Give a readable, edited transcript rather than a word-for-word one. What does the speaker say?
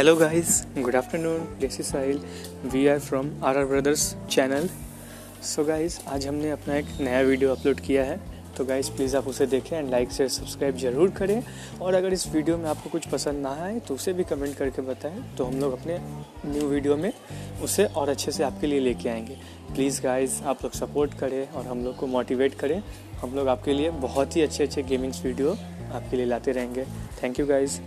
Hello guys, good afternoon, this is Sahil, we are from R R brothers channel. So guys, आज हमने अपना एक नया वीडियो अपलोड किया है, तो गाइस प्लीज़ आप उसे देखें एंड लाइक शेयर सब्सक्राइब ज़रूर करें। और अगर इस वीडियो में आपको कुछ पसंद ना आए तो उसे भी कमेंट करके बताएं, तो हम लोग अपने न्यू वीडियो में उसे और अच्छे से आपके लिए लेके आएंगे। प्लीज़ गाइस आप लोग सपोर्ट करें और हम लोग को मोटिवेट करें। हम लोग आपके लिए बहुत ही अच्छे गेमिंग्स वीडियो आपके लिए लाते रहेंगे। Thank you guys.